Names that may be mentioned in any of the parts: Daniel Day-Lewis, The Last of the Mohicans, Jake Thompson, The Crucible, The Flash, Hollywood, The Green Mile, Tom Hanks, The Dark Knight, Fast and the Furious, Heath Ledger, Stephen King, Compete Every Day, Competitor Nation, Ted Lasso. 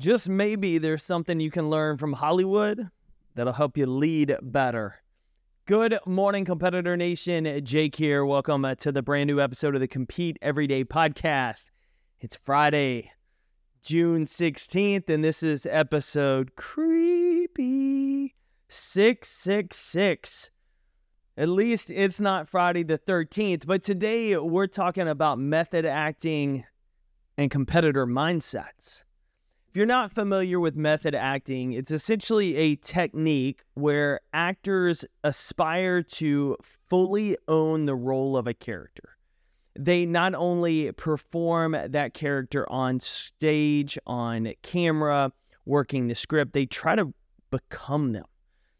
just maybe there's something you can learn from Hollywood that'll help you lead better. Good morning, Competitor Nation. Jake here. Welcome to the brand new episode of the Compete Everyday podcast. It's Friday, June 16th, and this is episode creepy 666. At least it's not Friday the 13th, but today we're talking about method acting and competitor mindsets. If you're not familiar with method acting, it's essentially a technique where actors aspire to fully own the role of a character. They not only perform that character on stage, on camera, working the script, they try to become them.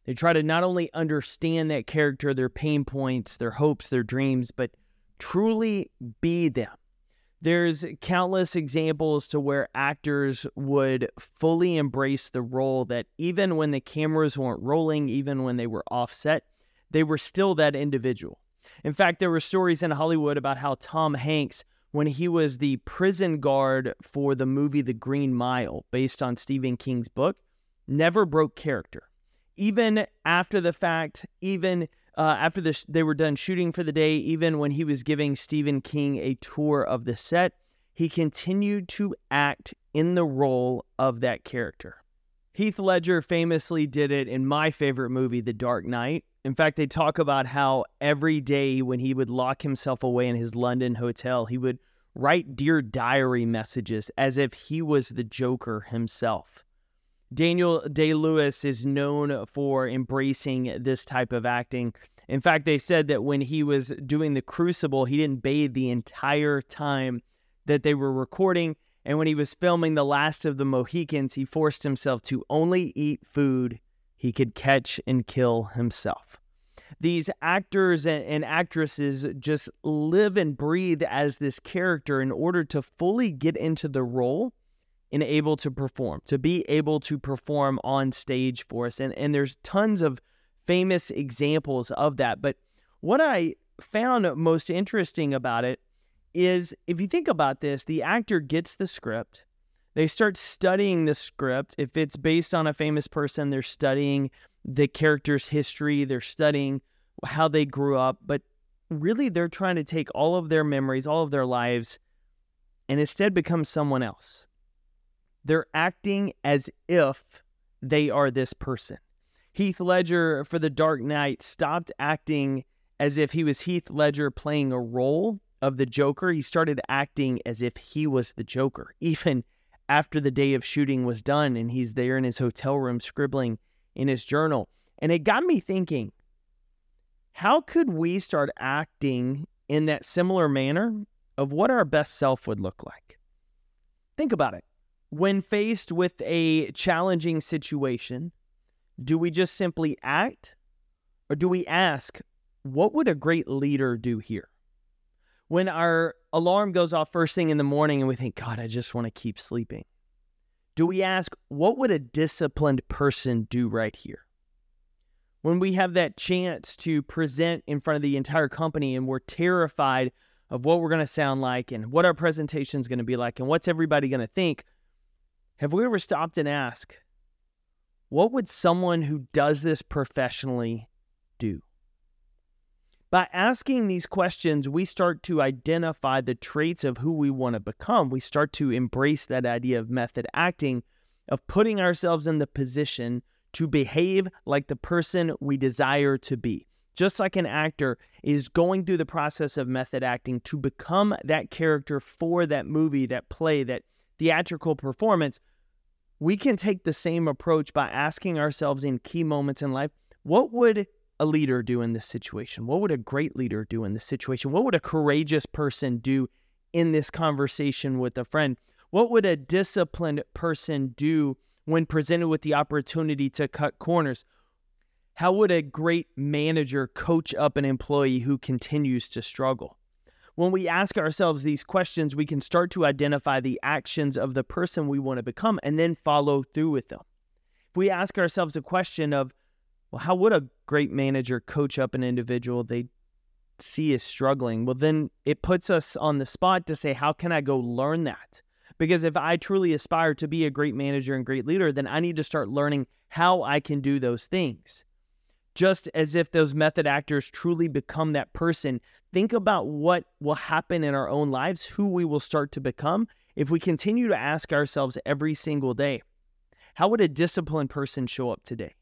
They try to not only understand that character, their pain points, their hopes, their dreams, but truly be them. There's countless examples to where actors would fully embrace the role that even when the cameras weren't rolling, even when they were offset, they were still that individual. In fact, there were stories in Hollywood about how Tom Hanks, when he was the prison guard for the movie The Green Mile, based on Stephen King's book, never broke character. Even after the fact, even after they were done shooting for the day, even when he was giving Stephen King a tour of the set, he continued to act in the role of that character. Heath Ledger famously did it in my favorite movie, The Dark Knight. In fact, they talk about how every day when he would lock himself away in his London hotel, he would write Dear Diary messages as if he was the Joker himself. Daniel Day-Lewis is known for embracing this type of acting. In fact, they said that when he was doing The Crucible, he didn't bathe the entire time that they were recording. And when he was filming The Last of the Mohicans, he forced himself to only eat food he could catch and kill himself. These actors and actresses just live and breathe as this character in order to fully get into the role and able to perform, to be able to perform on stage for us. And there's tons of famous examples of that. But what I found most interesting about it is, if you think about this, the actor gets the script. They start studying the script. If it's based on a famous person, they're studying the character's history. They're studying how they grew up. But really, they're trying to take all of their memories, all of their lives, and instead become someone else. They're acting as if they are this person. Heath Ledger for The Dark Knight stopped acting as if he was Heath Ledger playing a role of the Joker. He started acting as if he was the Joker, even after the day of shooting was done and he's there in his hotel room scribbling in his journal. And it got me thinking, how could we start acting in that similar manner of what our best self would look like? Think about it. When faced with a challenging situation, do we just simply act, or do we ask, what would a great leader do here? When our alarm goes off first thing in the morning and we think, God, I just want to keep sleeping, do we ask, what would a disciplined person do right here? When we have that chance to present in front of the entire company and we're terrified of what we're going to sound like and what our presentation is going to be like and what's everybody going to think, have we ever stopped and asked, what would someone who does this professionally do? By asking these questions, we start to identify the traits of who we want to become. We start to embrace that idea of method acting, of putting ourselves in the position to behave like the person we desire to be. Just like an actor is going through the process of method acting to become that character for that movie, that play, that theatrical performance, we can take the same approach by asking ourselves in key moments in life, what would a leader do in this situation? What would a great leader do in this situation? What would a courageous person do in this conversation with a friend? What would a disciplined person do when presented with the opportunity to cut corners? How would a great manager coach up an employee who continues to struggle? When we ask ourselves these questions, we can start to identify the actions of the person we want to become and then follow through with them. If we ask ourselves a question of, well, how would a great manager coach up an individual they see is struggling? Well, then it puts us on the spot to say, how can I go learn that? Because if I truly aspire to be a great manager and great leader, then I need to start learning how I can do those things. Just as if those method actors truly become that person, think about what will happen in our own lives, who we will start to become, if we continue to ask ourselves every single day, how would a disciplined person show up today?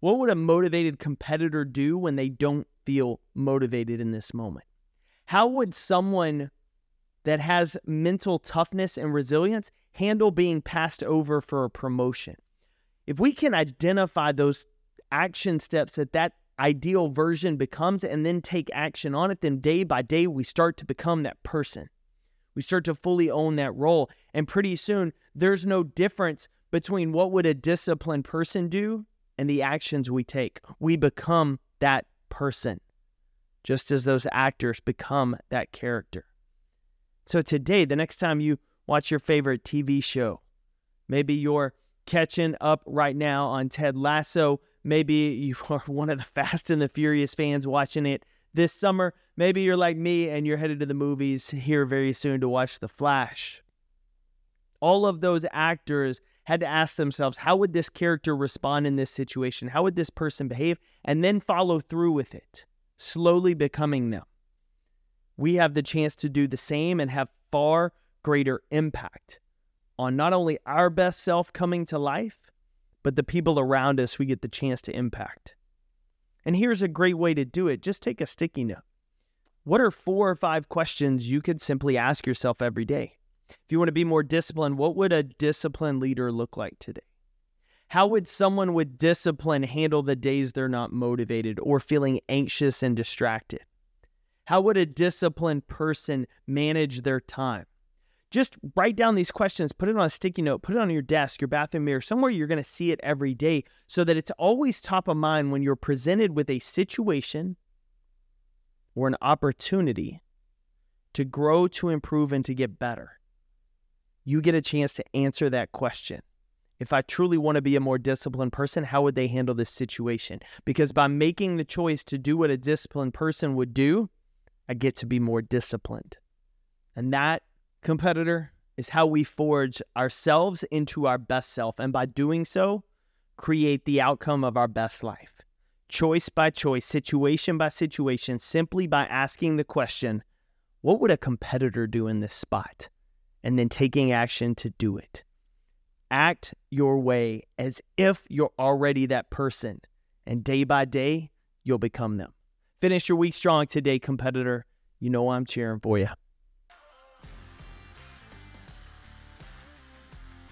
What would a motivated competitor do when they don't feel motivated in this moment? How would someone that has mental toughness and resilience handle being passed over for a promotion? If we can identify those action steps that ideal version becomes and then take action on it, then day by day we start to become that person. We start to fully own that role. And pretty soon, there's no difference between what would a disciplined person do and the actions we take. We become that person, just as those actors become that character. So today, the next time you watch your favorite TV show, maybe you're catching up right now on Ted Lasso. Maybe you are one of the Fast and the Furious fans watching it this summer. Maybe you're like me and you're headed to the movies here very soon to watch The Flash. All of those actors had to ask themselves, how would this character respond in this situation? How would this person behave? And then follow through with it, slowly becoming them. We have the chance to do the same and have far greater impact on not only our best self coming to life, but the people around us we get the chance to impact. And here's a great way to do it. Just take a sticky note. What are 4 or 5 questions you could simply ask yourself every day? If you want to be more disciplined, what would a disciplined leader look like today? How would someone with discipline handle the days they're not motivated or feeling anxious and distracted? How would a disciplined person manage their time? Just write down these questions, put it on a sticky note, put it on your desk, your bathroom mirror, somewhere you're going to see it every day so that it's always top of mind when you're presented with a situation or an opportunity to grow, to improve, and to get better. You get a chance to answer that question. If I truly want to be a more disciplined person, how would they handle this situation? Because by making the choice to do what a disciplined person would do, I get to be more disciplined. And that, competitor, is how we forge ourselves into our best self, and by doing so, create the outcome of our best life. Choice by choice, situation by situation, simply by asking the question, what would a competitor do in this spot? And then taking action to do it. Act your way as if you're already that person, and day by day, you'll become them. Finish your week strong today, competitor. You know I'm cheering for you.